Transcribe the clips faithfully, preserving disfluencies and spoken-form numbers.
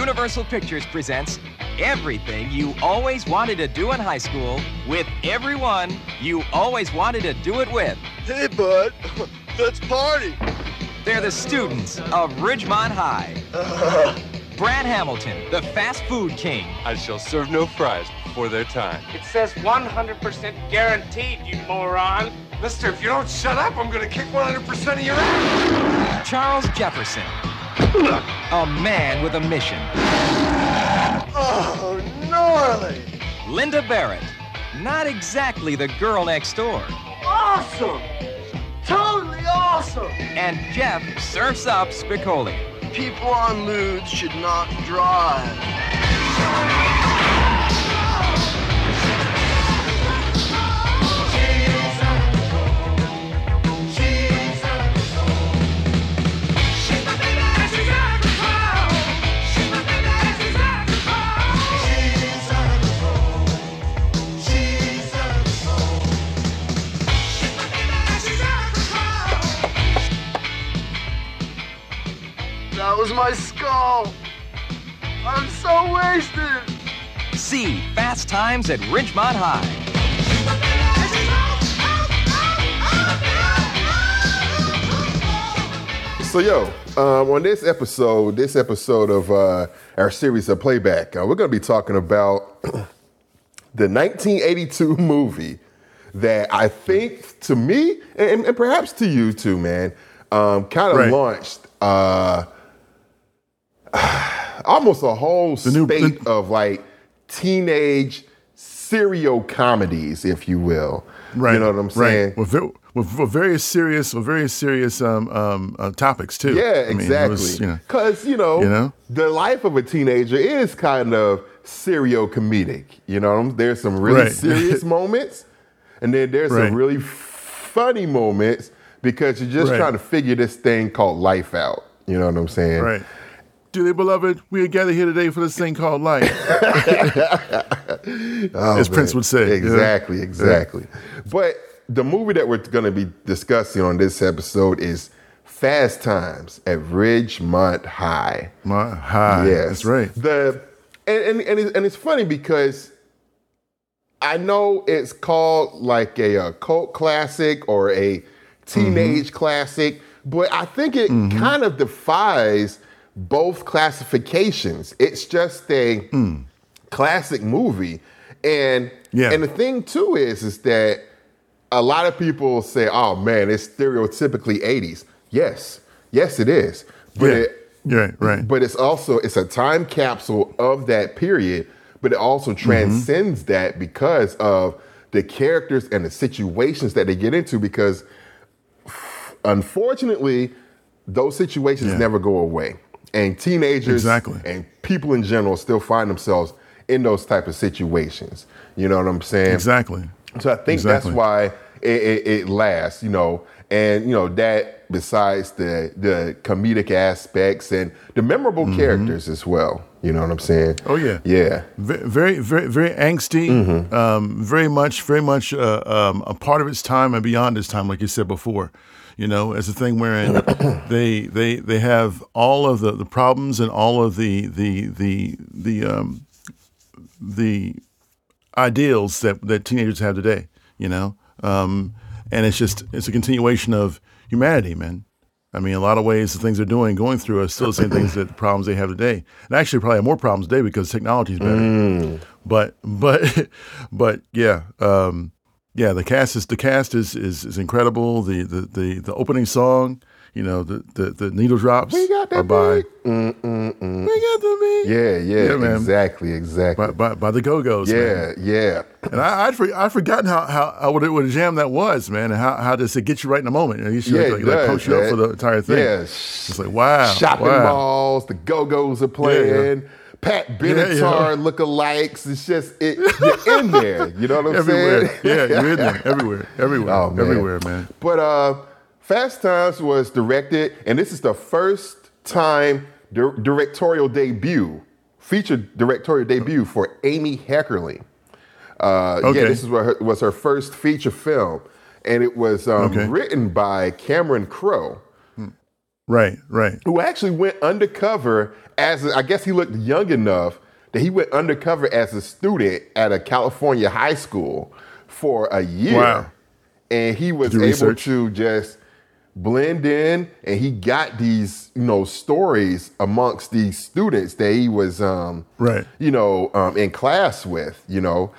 Universal Pictures presents Everything You Always Wanted to Do in High School with Everyone You Always Wanted to Do It With. Hey, bud, let's party. They're the students of Ridgemont High. Uh. Brad Hamilton, the fast food king. I shall serve no fries before their time. It says one hundred percent guaranteed, you moron. Mister, if you don't shut up, I'm gonna kick one hundred percent of your ass. Charles Jefferson, a man with a mission. Oh, gnarly. Linda Barrett, not exactly the girl next door. Awesome, totally awesome. And Jeff surfs up Spicoli. People on lewd should not drive. That was my skull. I'm so wasted. See Fast Times at Ridgemont High. So yo, um, on this episode, this episode of uh, our series of playback, uh, we're going to be talking about the nineteen eighty-two movie that I think, to me, and, and perhaps to you too, man, um, kind of right. launched. Uh, almost a whole the spate new, of like teenage serial comedies, if you will. Right. You know what I'm saying? Right. With, with, with very serious, with very serious um, um, uh, topics too. Yeah, I exactly. Because you, know, you, know, you know, the life of a teenager is kind of serial comedic. You know, there's some really right. serious moments, and then there's right. some really f- funny moments because you're just right. trying to figure this thing called life out. You know what I'm saying? Right. Dearly beloved, we are gathered here today for this thing called life. oh, As man. Prince would say. Exactly, yeah. exactly. Yeah. But the movie that we're going to be discussing on this episode is Fast Times at Ridgemont High. My high. Yes. That's right. The, and, and, and, it's, and it's funny because I know it's called like a, a cult classic or a teenage mm-hmm. classic, but I think it mm-hmm. kind of defies both classifications. It's just a mm. classic movie. And yeah. and the thing too is is that a lot of people say, oh man, it's stereotypically eighties. Yes. Yes it is. But yeah. it yeah, right. but it's also it's a time capsule of that period, but it also transcends mm-hmm. that because of the characters and the situations that they get into, because unfortunately those situations yeah. never go away. And teenagers exactly. and people in general still find themselves in those type of situations. You know what I'm saying? Exactly. So I think exactly. that's why it, it, it lasts, you know. And, you know, that besides the the comedic aspects and the memorable mm-hmm. characters as well. You know what I'm saying? Oh, yeah. Yeah. Very, very, very angsty. Mm-hmm. Um, very much, very much uh, um, a part of its time and beyond its time, like you said before. You know, it's a thing wherein they they they have all of the, the problems and all of the the the the um, the ideals that, that teenagers have today. You know, um, and it's just it's a continuation of humanity, man. I mean, a lot of ways the things they're doing, going through, are still the same things that the problems they have today, and actually probably have more problems today because technology is better. Mm. But but but yeah. Um, Yeah, the cast is the cast is is, is incredible. The, the the the opening song, you know, the the, the needle drops we got that are by mm, mm, mm. We got the beat. Yeah, yeah, yeah exactly, exactly. By, by, by the Go-Go's. Yeah, man. yeah. And I I'd, for, I'd forgotten how how what, what a jam that was, man. And how how does it get you right in the moment? You should yeah, like, it like, does, like coach man. you up for the entire thing. Yeah, it's like wow. Shopping wow. malls. The Go-Go's are playing. Yeah, yeah. Pat Benatar yeah, yeah. lookalikes. It's just it, you're in there. You know what I'm everywhere. saying? Yeah, you're in there. Everywhere, everywhere, oh, man. everywhere, man. But uh, Fast Times was directed, and this is the first time di- directorial debut, featured directorial debut for Amy Heckerling. Uh, okay. Yeah, this is what her, was her first feature film, and it was um, okay. written by Cameron Crowe. Right, right. Who actually went undercover as, I guess he looked young enough that he went undercover as a student at a California high school for a year. Wow. And he was able research. to just blend in, and he got these, you know, stories amongst these students that he was, um, right. you know, um, in class with, you know.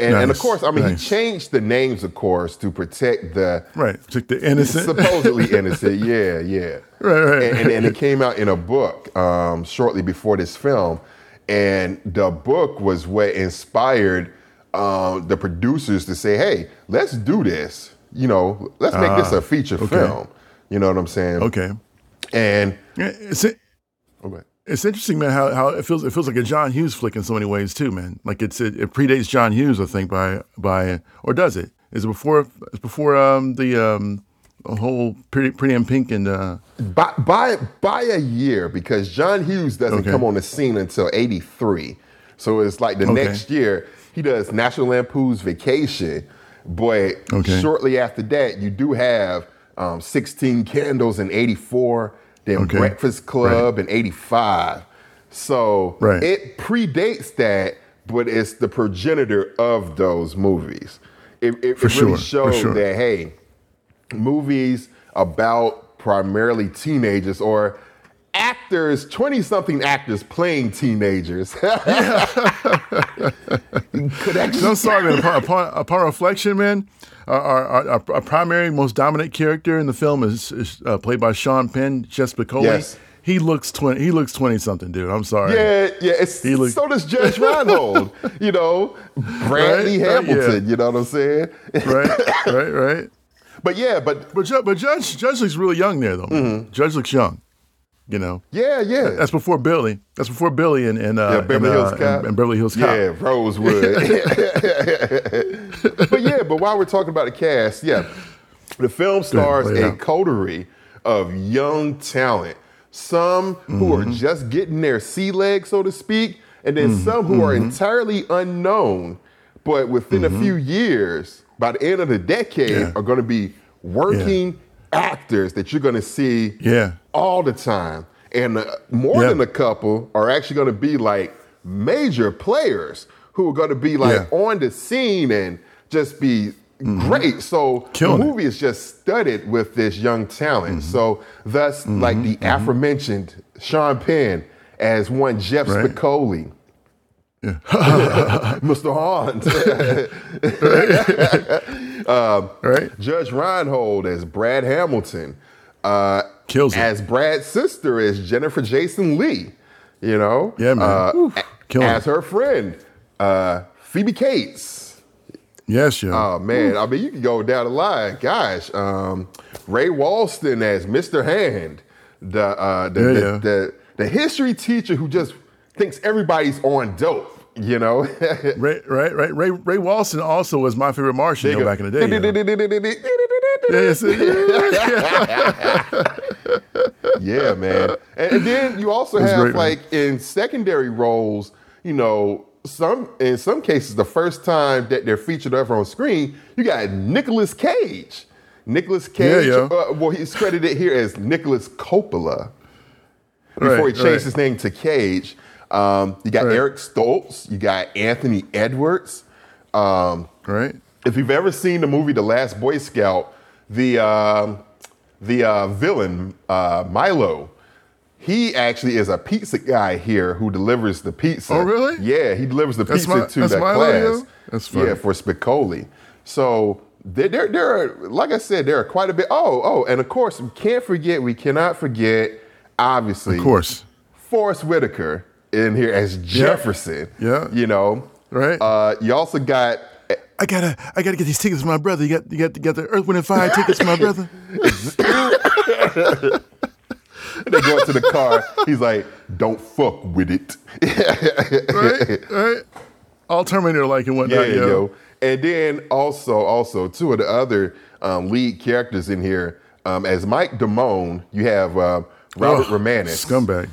And, nice. and of course, I mean, nice. he changed the names, of course, to protect the... Right, protect the innocent. Supposedly innocent, yeah, yeah. Right, right. And, and, and it came out in a book um, shortly before this film. And the book was what inspired um, the producers to say, hey, let's do this. You know, let's make uh, this a feature okay. film. You know what I'm saying? Okay. And... It's it. Okay. It's interesting, man, how, how it feels it feels like a John Hughes flick in so many ways too, man. Like it's it, it predates John Hughes, I think, by by or does it? Is it before it's before um, the um, whole Pretty Pretty in Pink and uh by by by a year, because John Hughes doesn't okay. come on the scene until eighty-three. So it's like the okay. next year he does National Lampoon's Vacation, but okay. shortly after that you do have um, Sixteen Candles in eighty-four. Then okay. Breakfast Club right. in eighty-five. So right. it predates that, but it's the progenitor of those movies. It, it, For it really sure. showed For sure. that, hey, movies about primarily teenagers or actors, twenty-something actors playing teenagers. Could actually- no, sorry, man. Upon, upon, upon reflection, man, our, our, our, our primary, most dominant character in the film is, is uh, played by Sean Penn, Jeff Spicoli. Yes. He looks twenty. He looks twenty-something, dude. I'm sorry. Yeah, yeah. It's, looks- so does Judge Reinhold. You know, Bradley right? Hamilton. Right, yeah. You know what I'm saying? Right, right, right. But yeah, but but but Judge Judge looks really young there, though. Mm-hmm. Judge looks young. You know, yeah, yeah. That's before Billy. That's before Billy and and uh, yeah, Beverly and, uh, Hills Cop. And, and Beverly Hills Cop. Yeah, Rosewood. But yeah, but while we're talking about the cast, yeah, the film stars a out. coterie of young talent. Some mm-hmm. who are just getting their sea legs, so to speak, and then mm-hmm. some who mm-hmm. are entirely unknown, but within mm-hmm. a few years, by the end of the decade, yeah. are going to be working. Yeah. Actors that you're going to see yeah. all the time, and uh, more yeah. than a couple are actually going to be like major players who are going to be like yeah. on the scene and just be mm-hmm. great. So Killing the movie it. is just studded with this young talent. Mm-hmm. So thus, mm-hmm. like the mm-hmm. aforementioned Sean Penn as one Jeff right. Spicoli. Yeah. Mister Hans. Right. um, right. Judge Reinhold as Brad Hamilton. Uh, Kills it. As Brad's sister is Jennifer Jason Leigh. You know? Yeah, man. Uh, a- as her friend, uh, Phoebe Cates. Yes, yo. Oh, man. Ooh. I mean, you can go down the line. Gosh. Um, Ray Walston as Mister Hand. The, uh, the, yeah, the, yeah. the the history teacher who just thinks everybody's on dope, you know? Right, right, right. Ray Ray Walston also was my favorite Martian you know, back in the day. You know? Yeah, man. And, and then you also have great, like man. in secondary roles, you know, some in some cases the first time that they're featured ever on screen, you got Nicolas Cage. Nicolas Cage, yeah, yeah. Uh, well, he's credited here as Nicholas Coppola before right, he changed right. his name to Cage. Um, you got right. Eric Stoltz. You got Anthony Edwards. Um, right. If you've ever seen the movie The Last Boy Scout, the uh, the uh, villain uh, Milo, he actually is a pizza guy here who delivers the pizza. Oh, really? Yeah, he delivers the that's pizza my, to that class. That's funny. Yeah, for Spicoli. So there, there, there are, like I said, there are quite a bit. Oh, oh, and of course, we can't forget. We cannot forget. Obviously, of course, Forrest Whitaker. In here as Jefferson, yeah, you know, right? Uh, you also got. I gotta, I gotta get these tickets for my brother. You got, you got, you got the Earth, Wind and Fire tickets for my brother. And they go into the car. He's like, "Don't fuck with it." Right, right. All Terminator like and whatnot, yeah, yo. yo. And then also, also two of the other um, lead characters in here um, as Mike Damone. You have uh, Robert oh, Romanus, scumbag.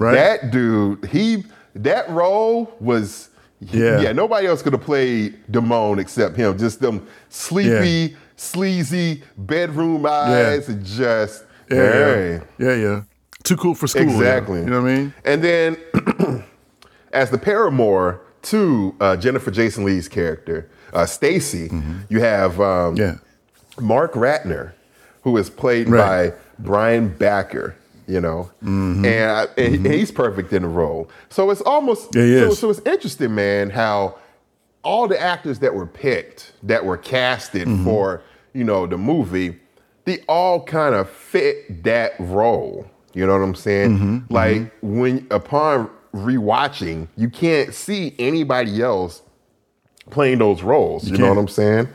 Right. That dude, he that role was yeah. yeah. Nobody else could have played Damone except him. Just them sleepy, yeah. sleazy bedroom eyes, yeah. and just Yeah, hey. yeah, yeah. Too cool for school. Exactly. Yeah. You know what I mean? And then as the paramour to uh, Jennifer Jason Leigh's character, uh, Stacy, mm-hmm. you have um, yeah. Mark Ratner, who is played right. by Brian Backer. You know, mm-hmm. and, I, and mm-hmm. he's perfect in the role. So it's almost yeah, so, so it's interesting, man, how all the actors that were picked, that were casted mm-hmm. for, you know, the movie, they all kind of fit that role. You know what I'm saying? Mm-hmm. Like mm-hmm. when upon rewatching, you can't see anybody else playing those roles. You, you know what I'm saying?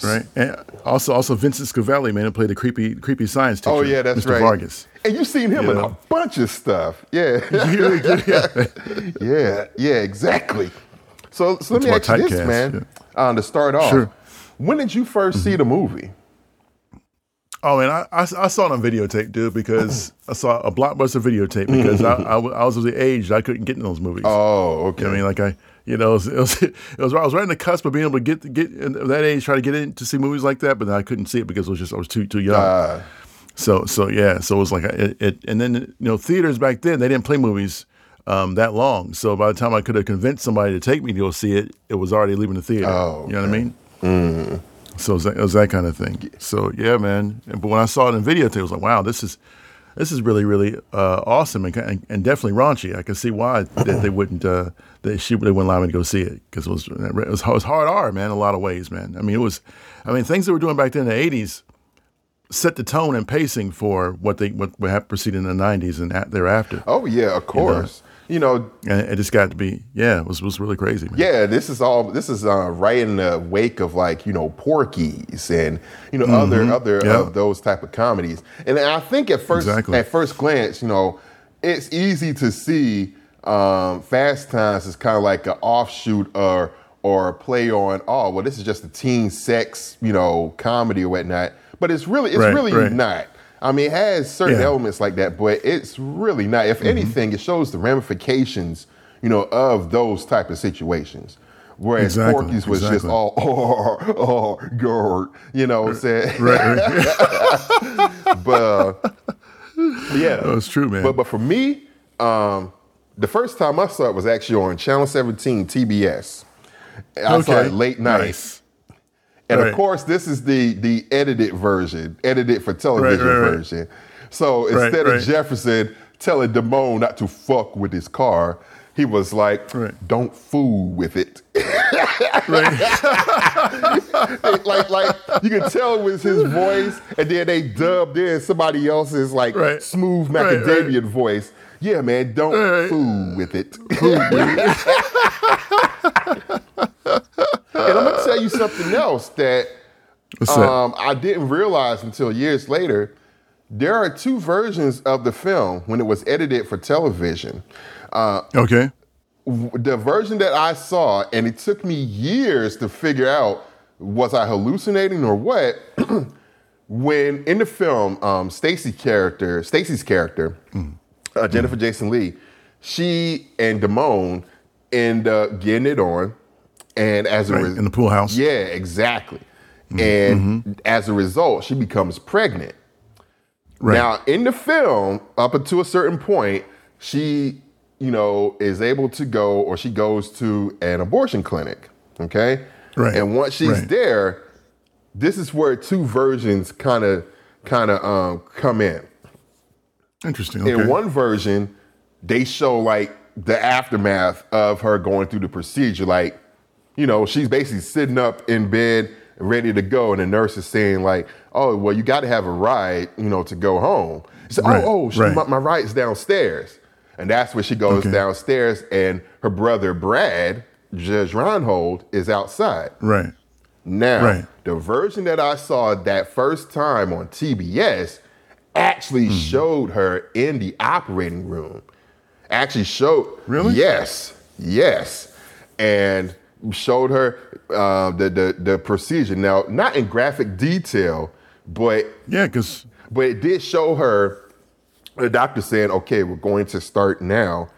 Right, and also, also Vincent Scavelli, man, who played the creepy, creepy science teacher. Oh yeah, that's Mister right. Vargas, and you've seen him yeah. in a bunch of stuff. Yeah, yeah, yeah, yeah, exactly. So, so let me ask you this, man. Yeah. Um, to start off, sure. when did you first mm-hmm. see the movie? Oh man, I, I, I saw it on videotape, dude, because I saw a Blockbuster videotape because I, I, I was of the age I couldn't get in those movies. Oh, okay. You know what I mean, like I. You know, it was, it was, it was, I was right on the cusp of being able to get get in that age, try to get in to see movies like that, but then I couldn't see it because it was just I was too too young. Uh, so so yeah, so it was like it, it. And then you know, theaters back then they didn't play movies um, that long. So by the time I could have convinced somebody to take me to go see it, it was already leaving the theater. Oh, you know what I mean? Mm-hmm. So it was, that, it was that kind of thing. So yeah, man. But when I saw it in videotape, I was like, wow, this is. This is really, really uh, awesome and, and and definitely raunchy. I can see why that they wouldn't uh, they she they wouldn't allow me to go see it because it was it was hard R, man, in a lot of ways, man. I mean, it was, I mean, things they were doing back then in the eighties set the tone and pacing for what they what what proceeded in the nineties and at, thereafter. Oh yeah, of course. You know, you know and it just got to be yeah, it was was really crazy, man. Yeah, this is all this is uh, right in the wake of like you know Porky's and you know mm-hmm. other other yeah. of those type of comedies. And I think at first exactly. at first glance, you know, it's easy to see um, Fast Times is kind of like an offshoot or or a play on oh well this is just a teen sex you know comedy or whatnot. But it's really it's right, really right. not. I mean, it has certain yeah. elements like that, but it's really not. If mm-hmm. anything, it shows the ramifications, you know, of those type of situations. Whereas exactly, Porky's was exactly. just all, oh, oh, oh, God, you know what I'm saying? Right, right. but, uh, yeah. That's true, man. But, but for me, um, the first time I saw it was actually on Channel seventeen T B S. I okay. saw it late night. Nice. And right. of course, this is the the edited version, edited for television right, right, version. Right. So instead right, of right. Jefferson telling Damone not to fuck with his car, he was like, right. "Don't fool with it." right. like like you can tell it was his voice, and then they dubbed in somebody else's like right. smooth macadamian right, right. voice. Yeah, man, don't right. fool with it. Fool with it. And I'm going to tell you something else that, um, that I didn't realize until years later. There are two versions of the film when it was edited for television. Uh, okay. The version that I saw, and it took me years to figure out, was I hallucinating or what? When in the film, um, Stacy's character, Stacy's character, mm. uh, Jennifer mm. Jason Leigh, she and Damone end up getting it on. And as right, a re- in the pool house, yeah, exactly. Mm-hmm. And mm-hmm. as a result, she becomes pregnant. Right. Now, in the film, up until a certain point, she, you know, is able to go, or she goes to an abortion clinic. Okay, right. And once she's right. there, this is where two versions kind of, kind of um, come in. Interesting. Okay. In one version, they show like the aftermath of her going through the procedure, like. You know, she's basically sitting up in bed, ready to go, and the nurse is saying like, "Oh, well, you got to have a ride, you know, to go home." So, right, "Oh, oh, she, right. my, my ride's downstairs," and that's where she goes okay. downstairs, and her brother Brad, Judge Reinhold, is outside. Right now, right. the version that I saw that first time on T B S actually mm. showed her in the operating room. Actually showed, really? Yes, yes, and. Showed her uh, the, the the procedure. Now, not in graphic detail, but yeah, cause but it did show her the doctor saying, "Okay, we're going to start now,"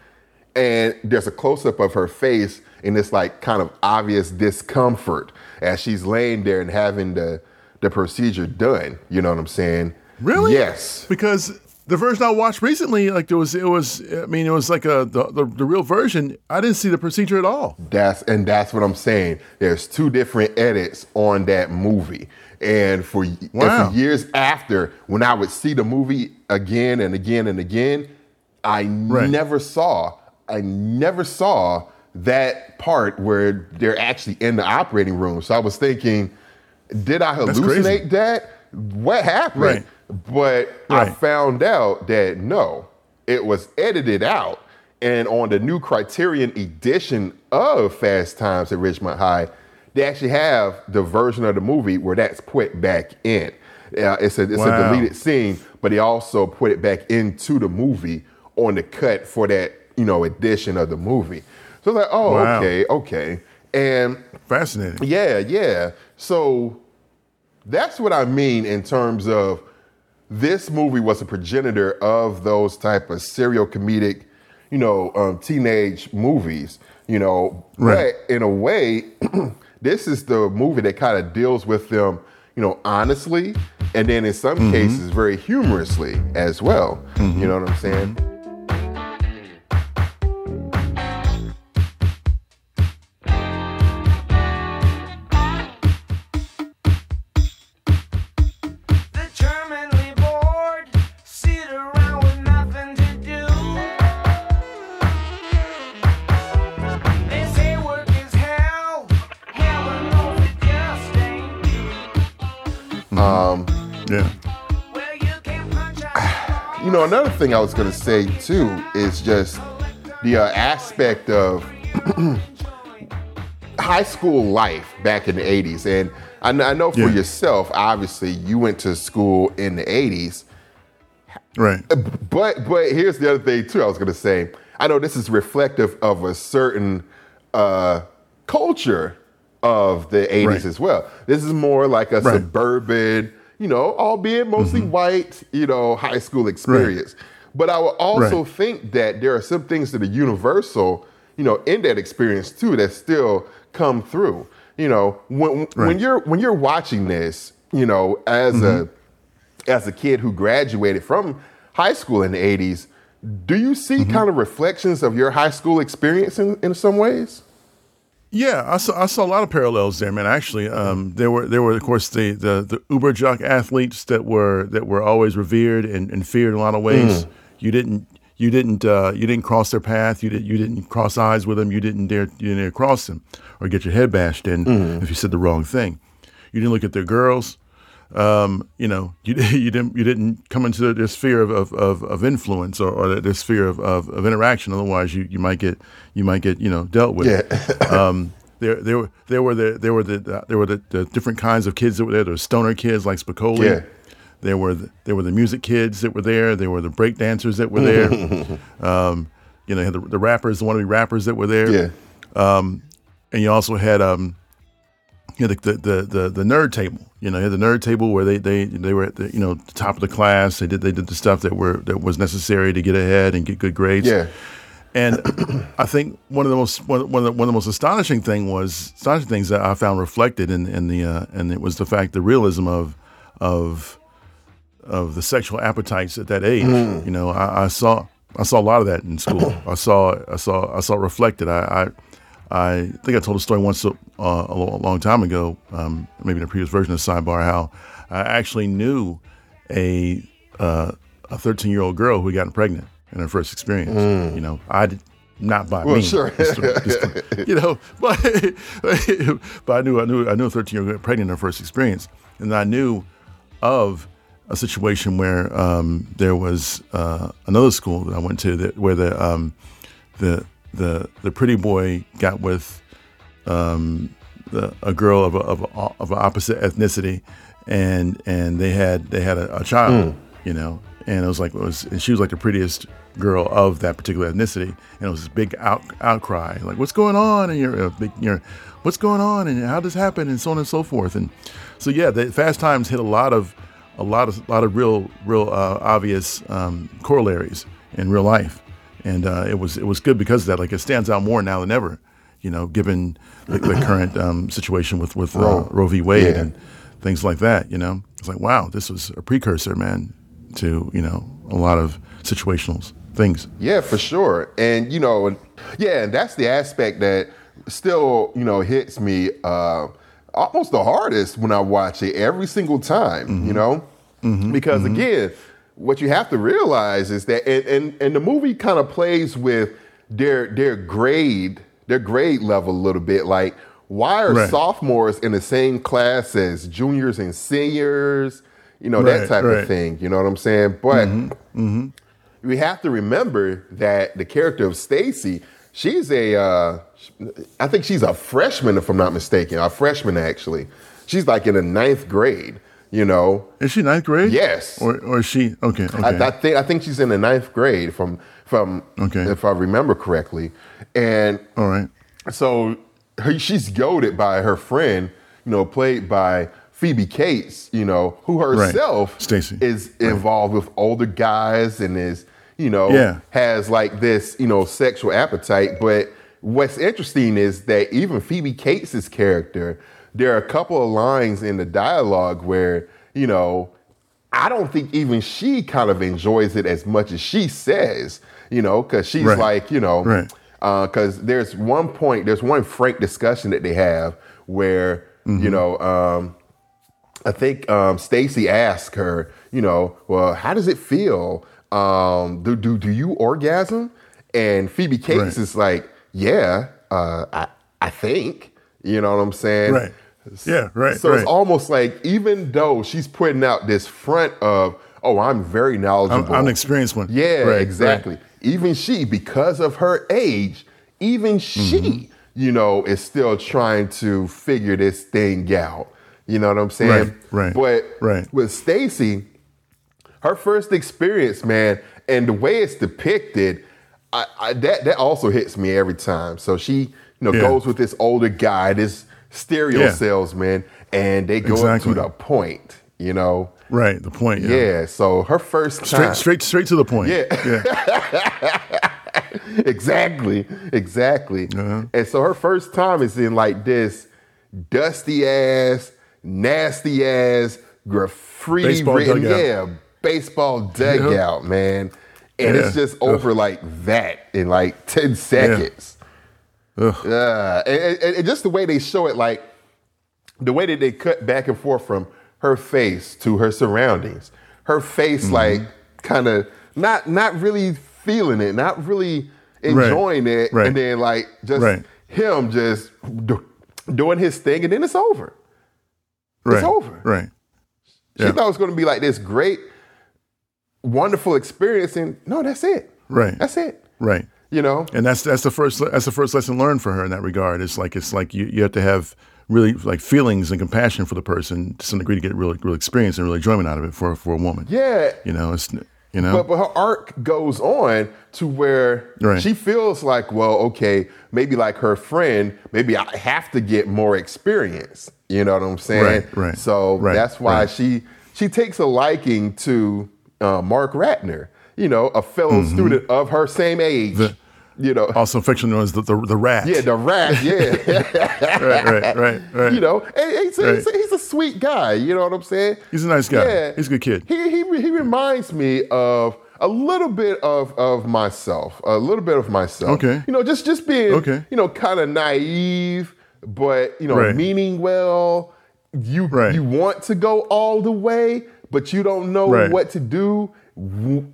and there's a close up of her face in this like kind of obvious discomfort as she's laying there and having the the procedure done. You know what I'm saying? Really? Yes. Because the version I watched recently, like there was, it was, I mean, it was like a the, the, the real version. I didn't see the procedure at all. That's and that's what I'm saying. There's two different edits on that movie. And for, wow. and for years after, when I would see the movie again and again and again, I right. never saw, I never saw that part where they're actually in the operating room. So I was thinking, did I hallucinate that? What happened? Right. But right. I found out that no, it was edited out. And on the new Criterion edition of Fast Times at Ridgemont High, they actually have the version of the movie where that's put back in. Uh, it's a, it's wow. a deleted scene, but they also put it back into the movie on the cut for that, you know, edition of the movie. So I was like, oh, wow. okay, okay. And fascinating. Yeah, yeah. So that's what I mean in terms of this movie was a progenitor of those type of serial comedic, you know, um, teenage movies, you know. Right. But in a way, this is the movie that kind of deals with them, you know, honestly, and then in some mm-hmm. cases very humorously as well. Mm-hmm. You know what I'm saying? Another thing I was going to say, too, is just the uh, aspect of high school life back in the eighties. And I, I know for yeah. yourself, obviously, you went to school in the eighties. Right. But but here's the other thing, too, I was going to say. I know this is reflective of a certain uh, culture of the eighties right. as well. This is more like a right. suburban, you know, albeit mostly mm-hmm. white, you know, high school experience. Right. But I would also right. think that there are some things that are universal, you know, in that experience too, that still come through. You know, when right. when you're when you're watching this, you know, as mm-hmm. a as a kid who graduated from high school in the eighties, do you see mm-hmm. kind of reflections of your high school experience in, in some ways? Yeah, I saw I saw a lot of parallels there, man. Actually, um, there were there were of course the, the, the uber jock athletes that were that were always revered and, and feared in a lot of ways. Mm. You didn't you didn't uh, you didn't cross their path. You didn't you didn't cross eyes with them. You didn't dare you didn't dare cross them or get your head bashed in mm. if you said the wrong thing. You didn't look at their girls. Um, you know, you you didn't you didn't come into their sphere of, of, of, of influence or, or their sphere of, of, of interaction. Otherwise, you, you might get you might get you know dealt with. Yeah. um, there there were there were the there were the there were the, the different kinds of kids that were there. There were stoner kids like Spicoli. Yeah. There were the, there were the music kids that were there. There were the break dancers that were there. um, you know, the, the rappers, the wannabe rappers that were there. Yeah. Um, and you also had um. You know, the, the the the nerd table. You know, you had the nerd table where they, they, they were at the you know the top of the class. They did they did the stuff that were that was necessary to get ahead and get good grades. Yeah. And I think one of the most one of the, one of the most astonishing thing was astonishing things that I found reflected in in the uh, and it was the fact the realism of of of the sexual appetites at that age. Mm. You know, I, I saw I saw a lot of that in school. I saw I saw I saw it reflected. I. I I think I told a story once uh, a long time ago, um, maybe in a previous version of Sidebar, how I actually knew a uh, a thirteen-year-old girl who had gotten pregnant in her first experience. Mm. You know, I did not by well, me, sure. just, just, you know, but but I knew I knew I knew a thirteen-year-old got pregnant in her first experience, and I knew of a situation where um, there was uh, another school that I went to that where the um, the The the pretty boy got with um, the, a girl of a, of, a, of a opposite ethnicity, and and they had they had a, a child, mm. you know. And it was like it was, and she was like the prettiest girl of that particular ethnicity, and it was this big out, outcry, like what's going on, and you're a big, you're, what's going on, and how does this happen, and so on and so forth. And so yeah, the Fast Times hit a lot of a lot of a lot of real real uh, obvious um, corollaries in real life. And uh, it was it was good because of that. Like it stands out more now than ever, you know, given the, the current um, situation with with uh, Roe v. Wade yeah. and things like that, you know. It's like, wow, this was a precursor, man, to, you know, a lot of situational things. Yeah, for sure. And, you know, yeah, and that's the aspect that still, you know, hits me uh, almost the hardest when I watch it every single time, mm-hmm. you know, mm-hmm. because, mm-hmm. again, what you have to realize is that, and, and, and the movie kind of plays with their their grade, their grade level a little bit. Like, why are right. sophomores in the same class as juniors and seniors? You know, right, that type right. of thing. You know what I'm saying? But mm-hmm, mm-hmm. we have to remember that the character of Stacy, she's a, uh, I think she's a freshman, if I'm not mistaken, a freshman actually. She's like in the ninth grade. You know, is she ninth grade? Yes, or or is she okay? okay. I, I think I think she's in the ninth grade from from okay. if I remember correctly, and all right. So her, she's goaded by her friend, you know, played by Phoebe Cates, you know, who herself right. Stacey. is right. involved with older guys and is, you know, yeah. has like this, you know, sexual appetite. But what's interesting is that even Phoebe Cates's character. There are a couple of lines in the dialogue where, you know, I don't think even she kind of enjoys it as much as she says, you know, because she's right. like, you know, because right. uh, there's one point, there's one frank discussion that they have where, mm-hmm. you know, um, I think um, Stacy asks her, you know, well, how does it feel? Um, do, do, do you orgasm? And Phoebe Cates right. is like, yeah, uh, I, I think. You know what I'm saying? Right. Yeah, right. So right. it's almost like even though she's putting out this front of, oh, I'm very knowledgeable. I'm, I'm an experienced one. Yeah, right, exactly. Right. Even she, because of her age, even she, mm-hmm. you know, is still trying to figure this thing out. You know what I'm saying? Right, right. But right. with Stacy, her first experience, man, and the way it's depicted, I, I, that, that also hits me every time. So she... You know, yeah. goes with this older guy, this stereo yeah. salesman, and they go exactly. to the point, you know? Right, the point, yeah. Yeah, so her first time. Straight, straight, straight to the point. Yeah. yeah. exactly, exactly. Uh-huh. And so her first time is in like this dusty-ass, nasty-ass, graffiti written, yeah, baseball dugout, yeah. man. And yeah. it's just over Ugh. like that in like ten seconds. Yeah. Yeah, and, and, and just the way they show it, like the way that they cut back and forth from her face to her surroundings, her face mm-hmm. like kind of not not really feeling it, not really enjoying right. it, right. and then like just right. him just do, doing his thing, and then it's over. Right. It's over. Right. She yeah. thought it was going to be like this great, wonderful experience, and no, that's it. Right. That's it. Right. You know, and that's that's the first that's the first lesson learned for her in that regard. It's like it's like you, you have to have really like feelings and compassion for the person to some degree to get real real experience and real enjoyment out of it for for a woman. Yeah, you know, it's you know. But but her arc goes on to where right. she feels like, well, okay, maybe like her friend, maybe I have to get more experience. You know what I'm saying? Right. Right. So right, that's why right. she she takes a liking to uh, Mark Ratner. You know, a fellow mm-hmm. student of her same age. The, you know, also fictional known as the, the the rat. Yeah, the rat. Yeah, right, right, right, right. You know, and he's, right. he's, a, he's a sweet guy. You know what I'm saying? He's a nice guy. Yeah. He's a good kid. He he he reminds me of a little bit of, of myself. A little bit of myself. Okay. You know, just just being okay. you know, kind of naive, but you know, right. meaning well. You right. you want to go all the way, but you don't know right. what to do.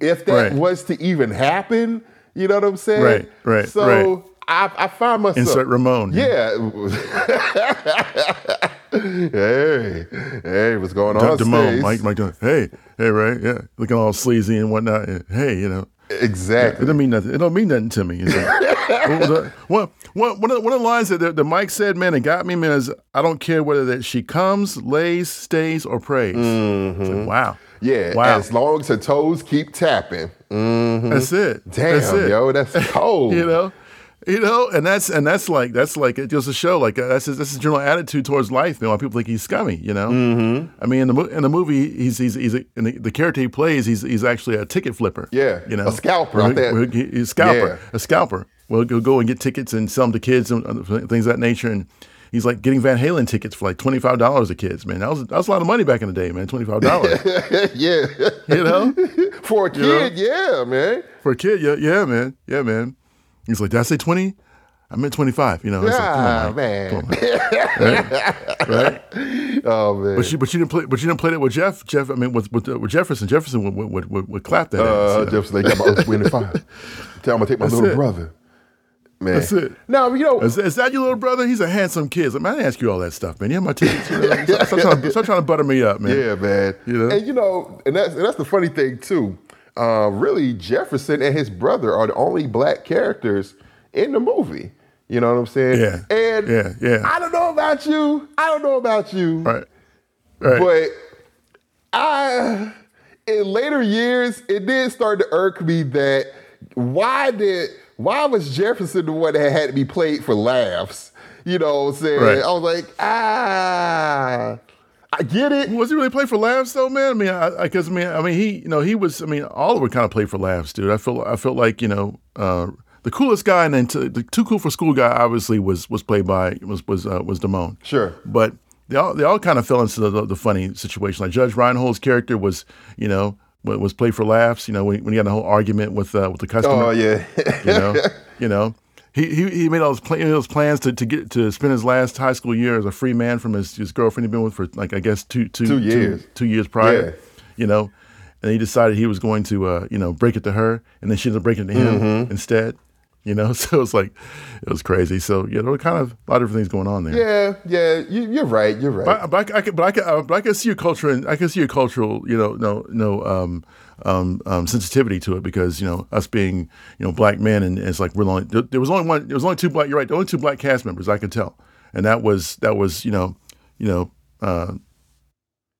If that right. was to even happen, you know what I'm saying? Right, right, so right. I, I find myself... Insert Ramon. Yeah. hey, hey, what's going on, Damone, Mike, Mike, hey, hey, right, yeah. Looking all sleazy and whatnot. Hey, you know. Exactly. Yeah, it don't mean nothing. It don't mean nothing to me. Like, one, one, one, of the, one of the lines that the, the Mike said, man, it got me, man, is I don't care whether that she comes, lays, stays, or prays. Mm-hmm. It's like, wow. Yeah, wow. As long as her toes keep tapping. Mm-hmm. That's it. Damn, that's it. Yo, that's cold. you know, you know, and that's and that's like that's like it goes to show like uh, that's his, that's his general attitude towards life. Man, why people think he's scummy. You know, mm-hmm. I mean, in the in the movie, he's he's he's a, in the, the character he plays, he's he's actually a ticket flipper. Yeah, you know, a scalper. Where, where, where, he's a scalper. Yeah. A scalper. Well, he'll go and get tickets and sell them to kids and things of that nature and. he's like getting Van Halen tickets for like twenty-five dollars a kids, man. That was that was a lot of money back in the day, man, twenty-five dollars. Yeah. You know? For a kid, you know? Yeah, man. For a kid, yeah, yeah, man. Yeah, man. He's like, did I say twenty? I meant twenty-five, you know. It's nah, like, man. Come on, man. Right? Right? Oh man! But you, but you didn't play, but you didn't play that with Jeff. Jeff, I mean, with with, with Jefferson. Jefferson would would, would, would clap that. Uh, ass, Jefferson, they got my twenty-five. Tell him I take my That's little it. brother. Man, that's it. Now you know, is, is that your little brother? He's a handsome kid. Like, man, I didn't ask you all that stuff, man. You have my tickets. You know? Stop, stop, trying to, stop trying to butter me up, man. Yeah, man. You know? And you know, and that's and that's the funny thing too. Uh, really, Jefferson and his brother are the only black characters in the movie. You know what I'm saying? Yeah. And yeah, yeah. I don't know about you. I don't know about you. Right. Right. But I, in later years, it did start to irk me that why did why was Jefferson the one that had to be played for laughs? You know what I'm saying? Right. I was like, ah, I get it. Was he really played for laughs though, man? I mean, I, I cause I mean, I mean, he, you know, he was. I mean, all of it kind of played for laughs, dude. I feel, I felt like, you know. Uh, The coolest guy, and then t- the too cool for school guy, obviously was was played by was was uh, was Damone. Sure, but they all they all kind of fell into the, the funny situation. Like Judge Reinhold's character was, you know, was played for laughs. You know, when, when he got in a whole argument with uh, with the customer. Oh yeah, you know, you know, he he he made all those, pl- those plans to, to get to spend his last high school year as a free man from his, his girlfriend he'd been with for like I guess two two two years two, two years prior. Yeah. You know, and he decided he was going to uh, you know break it to her, and then she ended up breaking it to him mm-hmm. instead. You know, so it's like, it was crazy. So, yeah, there were kind of a lot of things going on there. Yeah, yeah, you, you're right, you're right. But, but I, I could, but I could, uh, but I could see your culture, and I could see your cultural, you know, no, no, um, um, um, sensitivity to it because you know us being, you know, black men, and, and it's like we're only there, there was only one, there was only two black. You're right, there were only two black cast members I could tell, and that was that was you know, you know, uh,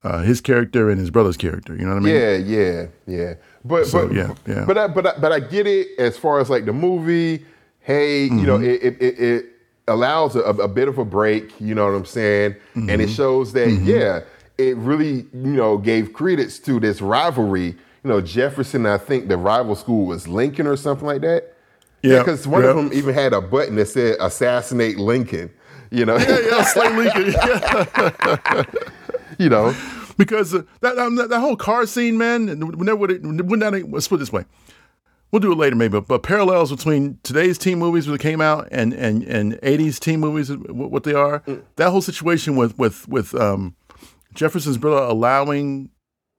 uh, his character and his brother's character. You know what I mean? Yeah, yeah, yeah. But so, but yeah, yeah. But, I, but I but I get it as far as like the movie. Hey, mm-hmm. you know it it, it, it allows a, a bit of a break. You know what I'm saying? Mm-hmm. And it shows that mm-hmm. yeah, it really you know gave credence to this rivalry. You know Jefferson, I think the rival school was Lincoln or something like that. Yeah, because yeah, one yeah. of them even had a button that said "Assassinate Lincoln." You know? Yeah, yeah, slay Lincoln. Yeah. You know. Because uh, that, um, that that whole car scene, man, whenever it, when that let's put it this way, we'll do it later maybe. But, but parallels between today's teen movies that came out and and and eighties teen movies, what they are, mm. that whole situation with with with um, Jefferson's brother allowing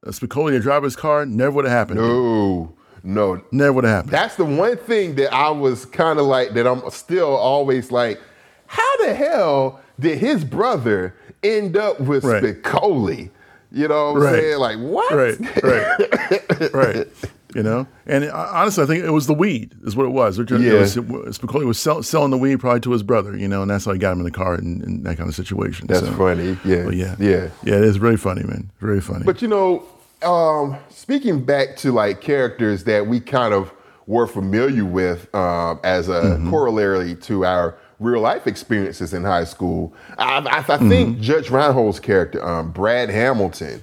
Spicoli to drive his car never would have happened. No, no, never would have happened. That's the one thing that I was kind of like that. I'm still always like, how the hell did his brother end up with right. Spicoli? You know what I'm right. saying? Like, what? Right, right, right. You know? And it, honestly, I think it was the weed is what it was. It, yeah. it was, it, Spicoli was sell, selling the weed probably to his brother, you know, and that's how he got him in the car and, and that kind of situation. That's so, funny. Yeah. yeah. Yeah. Yeah, it is very funny, man. Very funny. But, you know, um, speaking back to, like, characters that we kind of were familiar with um, as a mm-hmm. corollary to our real life experiences in high school. I, I, I think mm-hmm. Judge Reinhold's character, um, Brad Hamilton,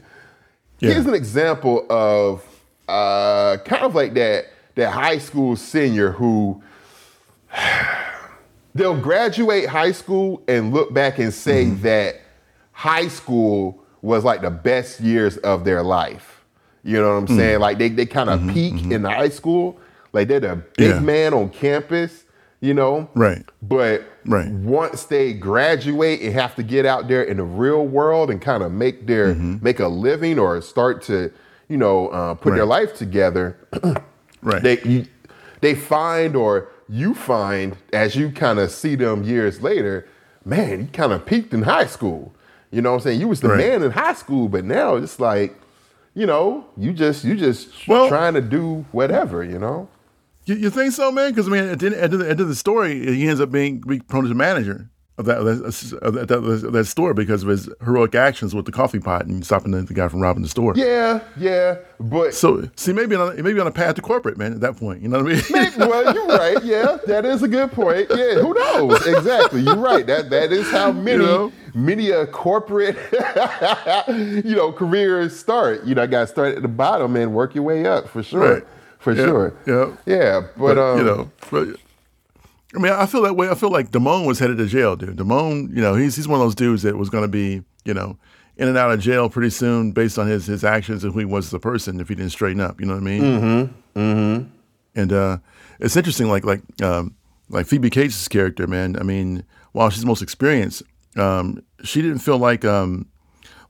yeah. he's an example of uh, kind of like that that high school senior who they'll graduate high school and look back and say mm-hmm. that high school was like the best years of their life. You know what I'm mm-hmm. saying? Like they they kind of mm-hmm, peak mm-hmm. in the high school. Like they're the big yeah. man on campus. You know, right? But right. once they graduate and have to get out there in the real world and kind of make their mm-hmm. make a living or start to, you know, uh, put right. their life together, right? They you, they find or you find as you kind of see them years later, man, you kind of peaked in high school. You know what I'm saying? You was the right. man in high school, but now it's like, you know, you just you just well, trying to do whatever, you know. You, you think so, man? Because I mean, at the end of the, end of the story, he ends up being promoted to manager of that, of that, that, that store because of his heroic actions with the coffee pot and stopping the, the guy from robbing the store. Yeah, yeah, but so see, maybe on, maybe on a path to corporate, man. At that point, you know what I mean? Maybe, well, you're right. Yeah, that is a good point. Yeah, who knows? Exactly, you're right. That that is how many you know? many a corporate you know careers start. You know, got to start at the bottom and work your way up for sure. Right. For yeah, sure. Yeah. Yeah. But, but um, you know, but I mean, I feel that way. I feel like Damone was headed to jail, dude. Damone, you know, he's he's one of those dudes that was going to be, you know, in and out of jail pretty soon based on his his actions and who he was as a person if he didn't straighten up. You know what I mean? Mm-hmm. Mm-hmm. And uh, it's interesting, like like um, like Phoebe Cates' character, man. I mean, while she's the most experienced, um, she didn't feel like um,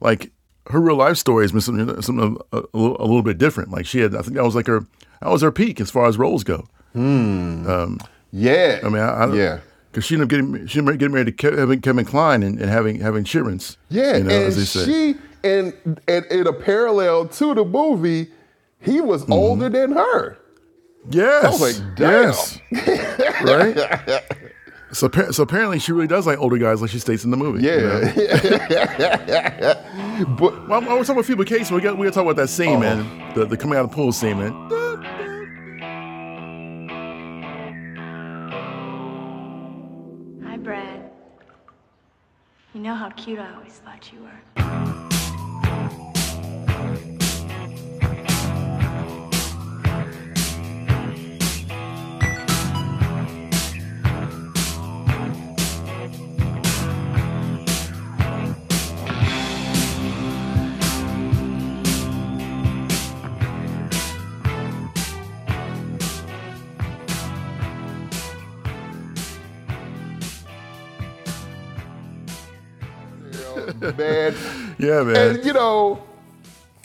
like her real life story has been something, something a, a, little, a little bit different. Like she had, I think that was like her that was her peak as far as roles go. Mm. Um, yeah. I mean, I, I don't, yeah. Because she ended up getting she ended up getting married to Kevin, Kevin Kline and, and having having children's. Yeah, you know, and as they say. she and and in a parallel to the movie, he was mm-hmm. older than her. Yes. I was like, damn. Yes. Right? So, so apparently she really does like older guys, like she states in the movie. Yeah. You know? But well, I was talking about Phoebe Cates. We got we got to talk about that scene, uh-huh. man. The, the coming out of the pool scene, man. Hi, Brad. You know how cute I always thought you were. Man. Yeah, man. And, you know,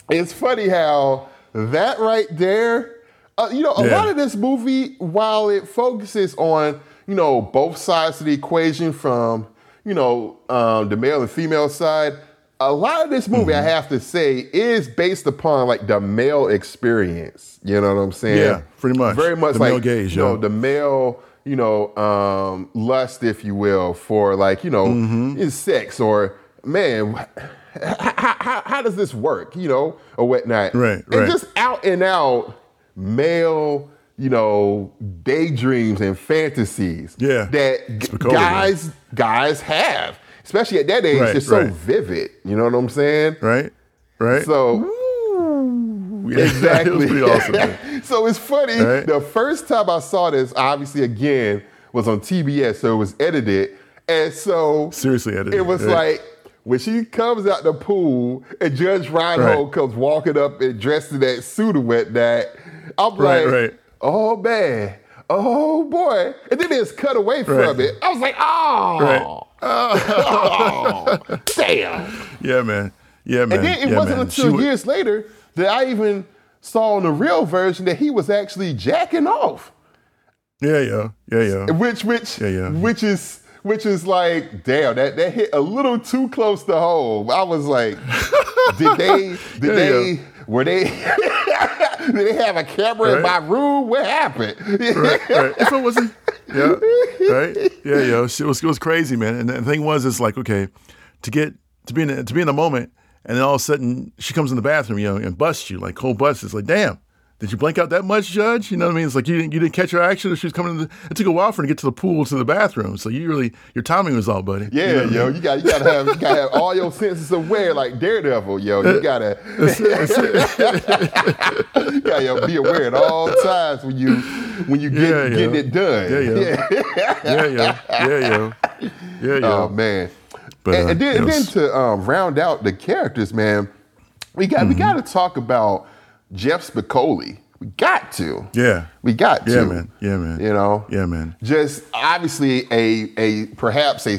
it's funny how that right there, uh, you know, a yeah. lot of this movie, while it focuses on, you know, both sides of the equation from, you know, um, the male and female side, a lot of this movie, mm-hmm. I have to say, is based upon, like, the male experience. You know what I'm saying? Yeah, pretty much. Very much the like, male gaze, you know, yo. the male... you know, um, lust, if you will, for like, you know, mm-hmm. is sex or, man, how, how, how does this work, you know, or whatnot. Right, right. And just out and out male, you know, daydreams and fantasies yeah. that g- guys man. guys have, especially at that age. Right, it's right. so vivid, you know what I'm saying? Right, right. So... exactly. It was pretty awesome, man. So it's funny. Right? The first time I saw this, obviously, again, was on T B S, so it was edited. And so... seriously edited. It was right. like, when she comes out the pool and Judge Reinhold right. comes walking up and dressed in that suit and whatnot, I'm right, like, right. oh, man. Oh, boy. And then it's cut away from right. it. I was like, oh. Right. Oh. oh. Damn. Yeah, man. Yeah, man. And then it yeah, wasn't man. until she years would... later... that I even saw in the real version that he was actually jacking off. Yeah, yeah, yeah, yeah. Which, which, yeah, yeah. which is, which is like, damn, that, that hit a little too close to home. I was like, did they, did yeah, they, yeah. were they, did they have a camera right. in my room? What happened? Right, right. If it wasn't, yeah, right, yeah, yeah. It was, it was crazy, man. And the thing was, it's like, okay, to get to be in a, to be in a moment. And then all of a sudden, she comes in the bathroom, you know, and busts you, like cold busts. It's like, damn, did you blink out that much, Judge? You know what I mean? It's like you didn't, you didn't catch her action. Or she was coming. In the, it took a while for her to get to the pool, to the bathroom. So you really, your timing was off, buddy. Yeah, you know yo, I mean? you got, you got to have, you got to have all your senses aware, like Daredevil, yo. You got to, you got to be aware at all times when you, when you get, yeah, getting it done. Yeah, yeah, yeah, yeah, yeah, yeah, yeah. Oh man. But, and, uh, and then, and then to um, round out the characters, man, we got mm-hmm. we got to talk about Jeff Spicoli. We got to, yeah, we got yeah, to, yeah, man, yeah, man. You know, yeah, man. Just obviously a a perhaps a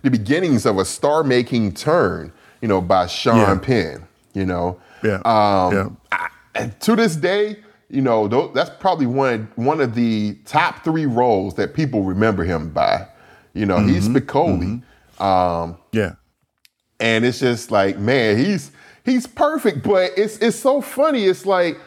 the beginnings of a star-making turn, you know, by Sean yeah. Penn. You know, yeah, um, yeah. I, to this day, you know, th- that's probably one one of the top three roles that people remember him by. You know, mm-hmm. he's Spicoli. Mm-hmm. Um, yeah, and it's just like, man, he's he's perfect. But it's it's so funny. It's like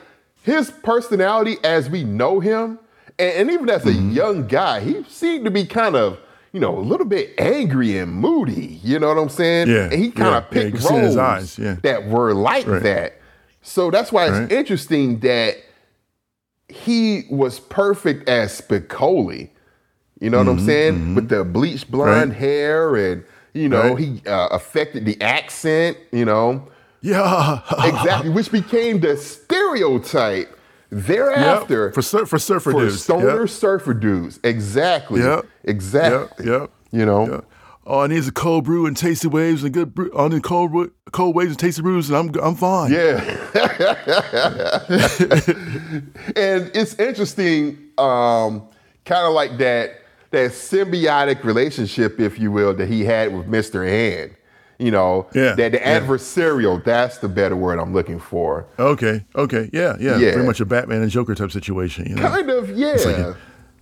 his personality as we know him, and, and even as mm-hmm. a young guy, he seemed to be kind of, you know, a little bit angry and moody. You know what I'm saying? Yeah. And he kind yeah. of picked yeah, roles eyes. Yeah. that were like right. that. So that's why it's right. interesting that he was perfect as Spicoli. You know what mm-hmm, I'm saying? Mm-hmm. With the bleached blonde right. hair and, you know, right. he uh, affected the accent, you know. Yeah. Exactly, which became the stereotype Thereafter, yep. for sur- for surfer for dudes, stoner yep. surfer dudes, exactly, yep. exactly, yep. Yep. you know. Yep. All I need is a cold brew and tasty waves and good brew. I need cold brew, cold waves and tasty brews, and I'm I'm fine. Yeah. And it's interesting, um, kind of like that that symbiotic relationship, if you will, that he had with Mister Hand. You know, yeah, that the yeah. adversarial, that's the better word I'm looking for. Okay, okay, yeah, yeah. yeah. Pretty much a Batman and Joker type situation. You know? Kind of, yeah. It's like a,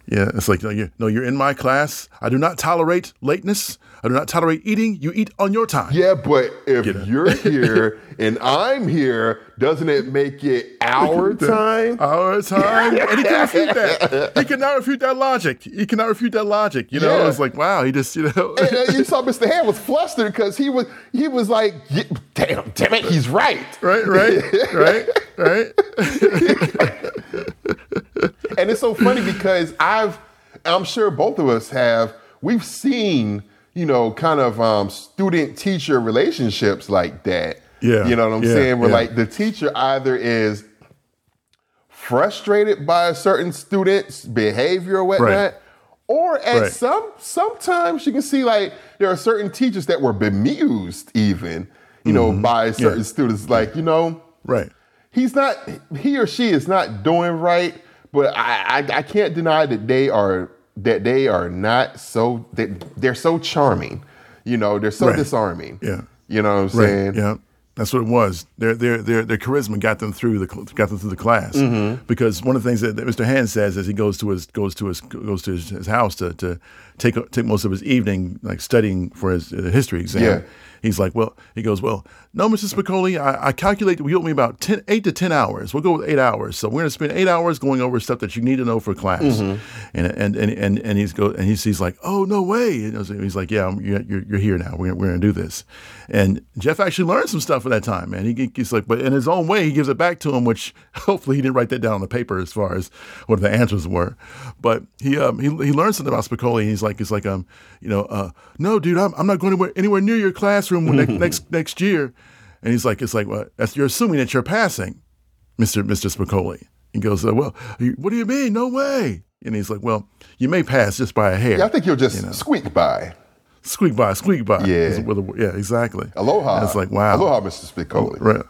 yeah, it's like, no, you're in my class. I do not tolerate lateness. I do not tolerate eating. You eat on your time. Yeah, but if you know. you're here and I'm here, doesn't it make it our time? Our time? And he can't refute that. He cannot refute that logic. He cannot refute that logic. You know, yeah. It's like, wow, he just, you know. And, and you saw Mister Hand was flustered because he was he was like, damn, damn it, he's right. Right, right, right, right. And it's so funny because I've, I'm sure both of us have, we've seen, you know, kind of um, student-teacher relationships like that. Yeah. You know what I'm yeah, saying? Where yeah. like the teacher either is frustrated by a certain student's behavior or whatnot, right. or at right. some, sometimes you can see like there are certain teachers that were bemused even, you mm-hmm. know, by certain yeah. students. Like, you know, right. he's not, he or she is not doing right, but I, I, I can't deny that they are that they are not so, that they're so charming, you know, they're so right. disarming. Yeah. You know what I'm right. saying? Yeah. That's what it was. Their their their their charisma got them through the got them through the class. Mm-hmm. Because one of the things that, that Mister Hand says is he goes to his goes to his goes to his, his house to, to take take most of his evening like studying for his uh, history exam. Yeah. He's like, well, he goes, well, no, Missus Spicoli, I, I calculate that we owe me about ten, eight to ten hours. We'll go with eight hours. So we're gonna spend eight hours going over stuff that you need to know for class. Mm-hmm. And and and and and he's go and he's, he's like, oh no way. And he's like, yeah, I'm, you're you're here now. We're we're gonna do this. And Jeff actually learned some stuff. For that time, and he, he's like, but in his own way, he gives it back to him, which hopefully he didn't write that down on the paper as far as what the answers were. But he um, he, he learned something about Spicoli, and he's like, he's like, um, you know, uh, no, dude, I'm, I'm not going anywhere, anywhere near your classroom next, next next year. And he's like, it's like, well, that's, you're assuming that you're passing, Mister Mister Spicoli. He goes, uh, well, what do you mean? No way. And he's like, well, you may pass just by a hair. Yeah, I think you'll just you know? squeak by. Squeak by, squeak by. Yeah, yeah, exactly. Aloha. And it's like, wow. Aloha, Mister Spicoli. Right.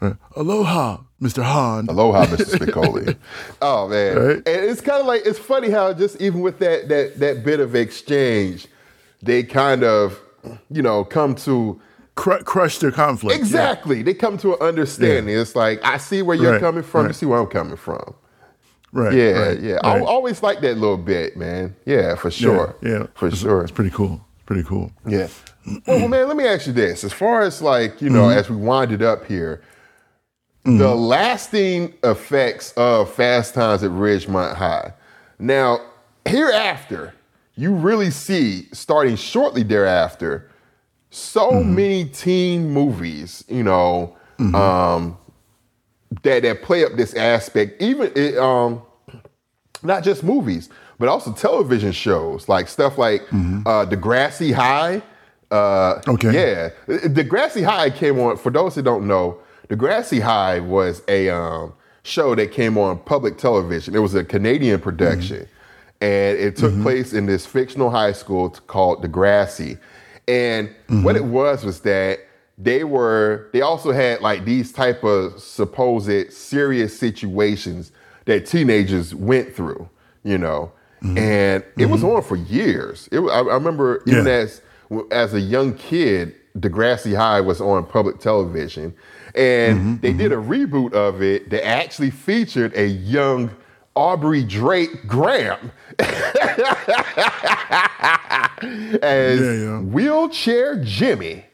right. Aloha, Mister Hahn. Aloha, Mister Spicoli. Oh, man. Right? And it's kind of like, it's funny how just even with that that that bit of exchange, they kind of, you know, come to... Cru- crush their conflict. Exactly. Yeah. They come to an understanding. Yeah. It's like, I see where you're right. coming from. Right. You see where I'm coming from. Right. Yeah, right. yeah. Right. I always like that little bit, man. Yeah, for sure. Yeah, yeah. for it's, sure. It's pretty cool. Pretty cool. Yeah. Well, well, man, let me ask you this. As far as like, you know, mm-hmm. as we wind it up here, mm-hmm. the lasting effects of Fast Times at Ridgemont High. Now, hereafter, you really see, starting shortly thereafter, so mm-hmm. many teen movies, you know, mm-hmm. um, that, that play up this aspect, even it, um, not just movies, but also television shows, like stuff like mm-hmm. uh, Degrassi High. Uh, okay. Yeah. Degrassi High came on, for those who don't know, Degrassi High was a um, show that came on public television. It was a Canadian production, mm-hmm. and it took mm-hmm. place in this fictional high school called Degrassi. And mm-hmm. what it was was that they were, they also had like these type of supposed serious situations that teenagers went through, you know. Mm-hmm. And it was mm-hmm. on for years. It, I, I remember even yeah. as as a young kid, Degrassi High was on public television. And mm-hmm. they mm-hmm. did a reboot of it that actually featured a young Aubrey Drake Graham as yeah, yeah. Wheelchair Jimmy.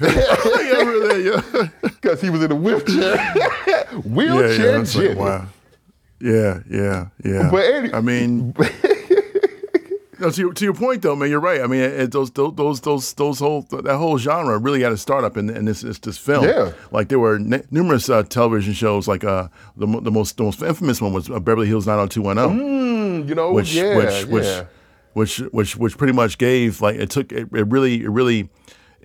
Because he was in a wheelchair. Wheelchair yeah, yeah, Jimmy. Like, wow. Yeah, yeah, yeah. But any- I mean, no, to your, to your point though, man, you're right. I mean, it, it, those those those those whole that whole genre really had a startup in, in this, this this film. Yeah, like there were n- numerous uh, television shows. Like uh, the the most the most infamous one was Beverly Hills nine oh two one oh. Mm, you know, which yeah, which, yeah. which which which which pretty much gave like it took it, it really it really.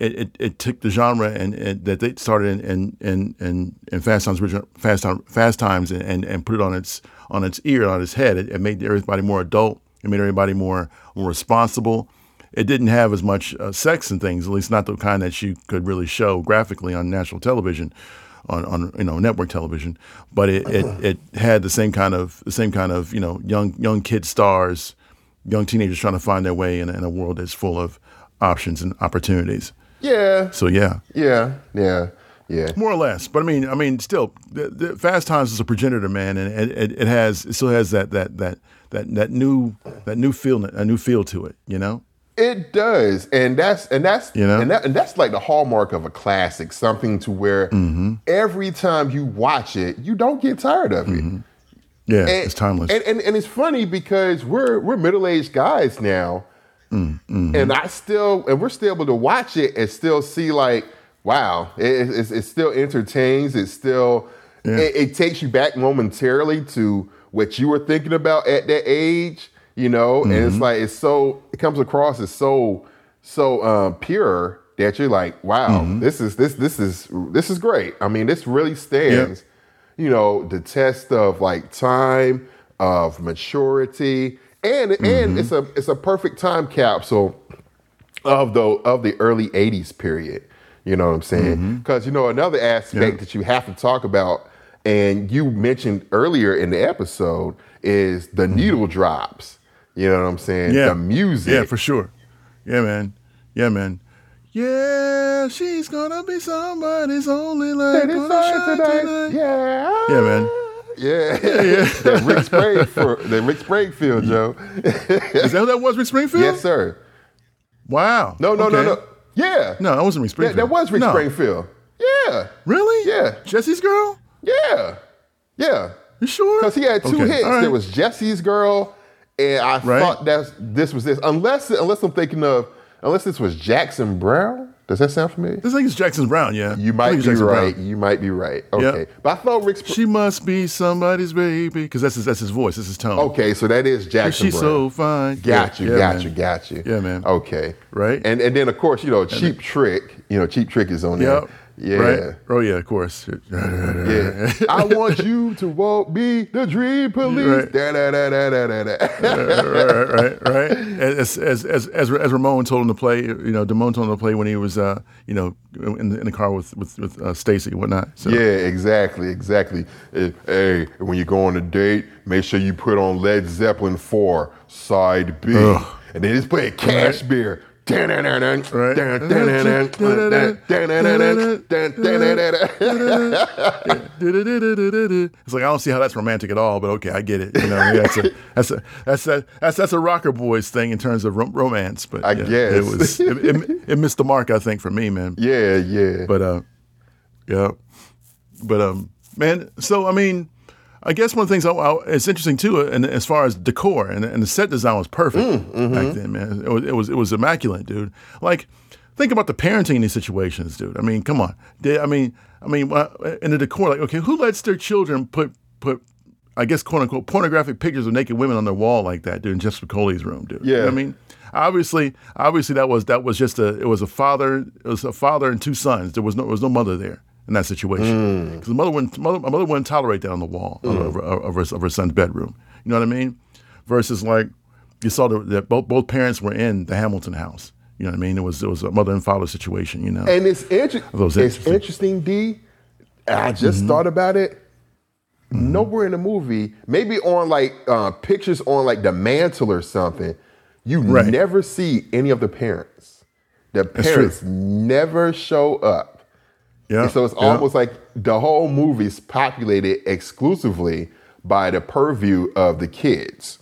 it, it, it took the genre and, and that they started in in in, in Fast Times, Fast Times, Fast Times, and, and, and put it on its on its ear, on its head. It, it made everybody more adult. It made everybody more more responsible. It didn't have as much uh, sex and things, at least not the kind that you could really show graphically on national television, on, on you know network television. But it, it, it had the same kind of the same kind of you know young young kid stars, young teenagers trying to find their way in, in a world that's full of options and opportunities. Yeah. So yeah. Yeah. Yeah. Yeah. More or less, but I mean, I mean, still, the, the Fast Times is a progenitor, man, and it, it, it has it still has that that that that that new that new feel a new feel to it, you know. It does, and that's and that's you know? and, that, and that's like the hallmark of a classic, something to where mm-hmm. every time you watch it, you don't get tired of it. Mm-hmm. Yeah, and, it's timeless. And, and and it's funny because we're we're middle-aged guys now, mm-hmm. and I still and we're still able to watch it and still see like, wow, it it, it still entertains. It still yeah. it, it takes you back momentarily to what you were thinking about at that age. You know, mm-hmm. and it's like it's so it comes across as so so um, pure that you're like, wow, mm-hmm. this is this this is this is great. I mean, this really stands, yeah. you know, the test of like time, of maturity, and mm-hmm. and it's a it's a perfect time capsule of the of the early eighties period. You know what I'm saying? Because mm-hmm. you know another aspect yeah. that you have to talk about, and you mentioned earlier in the episode, is the mm-hmm. needle drops. You know what I'm saying? Yeah. The music. Yeah, for sure. Yeah, man. Yeah, man. Yeah, she's gonna be somebody's only light. Tonight. Tonight. Yeah. Yeah, man. Yeah. Yeah, yeah. That Rick Springfield, that Rick Springfield, Joe. Is that who that was, Rick Springfield? Yes, sir. Wow. No, no, okay. no, no. Yeah. No, that wasn't Rick Springfield. That, that was Rick no. Springfield. Yeah. Really? Yeah. Jesse's Girl? Yeah. Yeah. You sure? Because he had two okay. hits. Right. There was Jesse's Girl. And I right. thought that this was this, unless unless I'm thinking of unless this was Jackson Browne. Does that sound familiar? This thing is Jackson Browne. Yeah, you might be Jackson right. Brown. You might be right. Okay, yep. But I thought Rick. Sp- she must be somebody's baby because that's his that's his voice. That's his tone. Okay, so that is Jackson. She's Brown. So fine. Got yeah. you. Yeah, got man. you. Got you. Yeah, man. Okay. Right. And and then of course you know Cheap Trick. You know Cheap Trick is on yep. there. Yeah. Right? Oh yeah, of course. yeah. I want you to walk me the dream police. Right. Da, da, da, da, da, da. right, right, right. As as as as Ramon told him to play, you know, Damone told him to play when he was, uh, you know, in the, in the car with with, with uh, Stacy and whatnot. So. Yeah, exactly, exactly. Hey, when you go on a date, make sure you put on Led Zeppelin four side B, Ugh. and then just play Cashmere. Right. It's like I don't see how that's romantic at all, but okay, I get it. You know, that's a that's a that's a that's that's a rocker boys thing in terms of rom- romance, but I yeah, guess it was it, it, it missed the mark, I think, for me, man. Yeah, yeah. But uh, yeah, but um, man. So I mean, I guess one of the things I, I, it's interesting too, and as far as decor and, and the set design was perfect mm, mm-hmm. back then, man. It was, it was it was immaculate, dude. Like, think about the parenting in these situations, dude. I mean, come on. They, I mean, I mean, in the decor, like, okay, who lets their children put put, I guess, quote unquote, pornographic pictures of naked women on their wall like that, dude? In Jeff Spicoli's room, dude. Yeah. You know what I mean, obviously, obviously that was that was just a it was a father it was a father and two sons. There was no there was no mother there. In that situation, because mm. the mother wouldn't, mother, mother wouldn't tolerate that on the wall mm. of, of, of, her, of her son's bedroom. You know what I mean? Versus like you saw that both both parents were in the Hamilton house. You know what I mean? It was it was a mother and father situation. You know, and it's inter- it's interesting. interesting. D, I just mm-hmm. thought about it. Mm-hmm. Nowhere in the movie, maybe on like uh, pictures on like the mantle or something, you right. never see any of the parents. The parents never show up. Yeah, so it's almost yeah. like the whole movie's populated exclusively by the purview of the kids.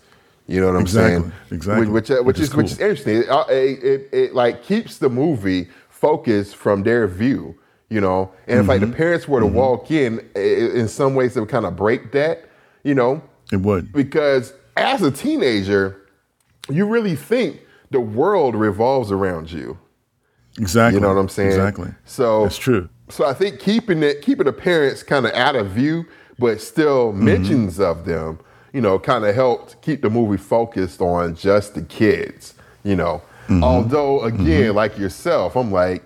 You know what I'm exactly, saying? Exactly. Which, which, which, which is, is cool. Which is interesting. It, it, it, it like keeps the movie focused from their view. You know, and mm-hmm. if like the parents were to mm-hmm. walk in, it, in some ways it would kind of break that. You know, it would, because as a teenager, you really think the world revolves around you. Exactly. You know what I'm saying? Exactly. So that's true. So I think keeping it, keeping the parents kind of out of view, but still mentions mm-hmm. of them, you know, kind of helped keep the movie focused on just the kids, you know. Mm-hmm. Although, again, mm-hmm. like yourself, I'm like,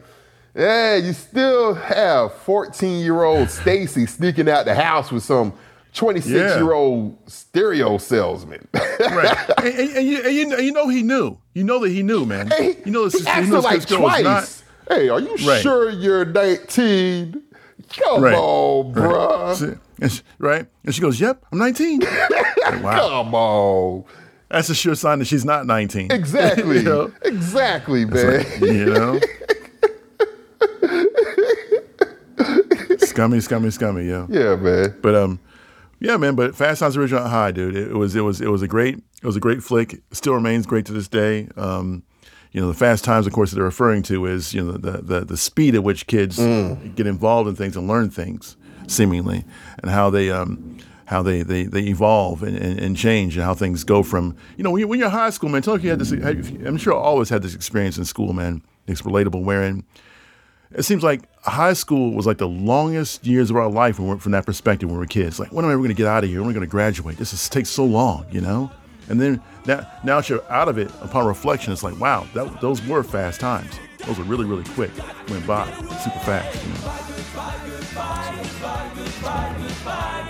Yeah, you still have fourteen-year-old Stacy sneaking out the house with some twenty-six-year-old yeah. stereo salesman. Right. And, and, and, you, and, you, and you know he knew. You know that he knew, man. He, you know this is like twice. Not, hey, are you right. sure you're nineteen? Come right. on, right. bruh. And she, right? And she goes, yep, I'm nineteen. Like, wow. Come on. That's a sure sign that she's not nineteen. Exactly. You know? Exactly, man. Like, you know? Scummy, scummy, scummy, yeah. Yeah, man. But um, yeah, man. But Fast Times at Ridgemont High, dude. It, it was, it was, it was a great, it was a great flick. It still remains great to this day. Um, you know, the Fast Times, of course, that they're referring to is, you know, the the, the speed at which kids mm. get involved in things and learn things, seemingly, and how they um, how they they, they evolve and, and, and change, and how things go from, you know, when, you, when you're in high school, man. Tell me if you had this. I'm sure I always had this experience in school, man. It's relatable, wherein it seems like high school was like the longest years of our life when we're, from that perspective when we were kids. Like, when am I ever going to get out of here? When am I going to graduate? This is, takes so long, you know? And then now, now that you're out of it, upon reflection, it's like, wow, that, those were fast times. Those were really, really quick. Went by super fast. You know? Goodbye, goodbye, goodbye, goodbye, goodbye, goodbye, goodbye.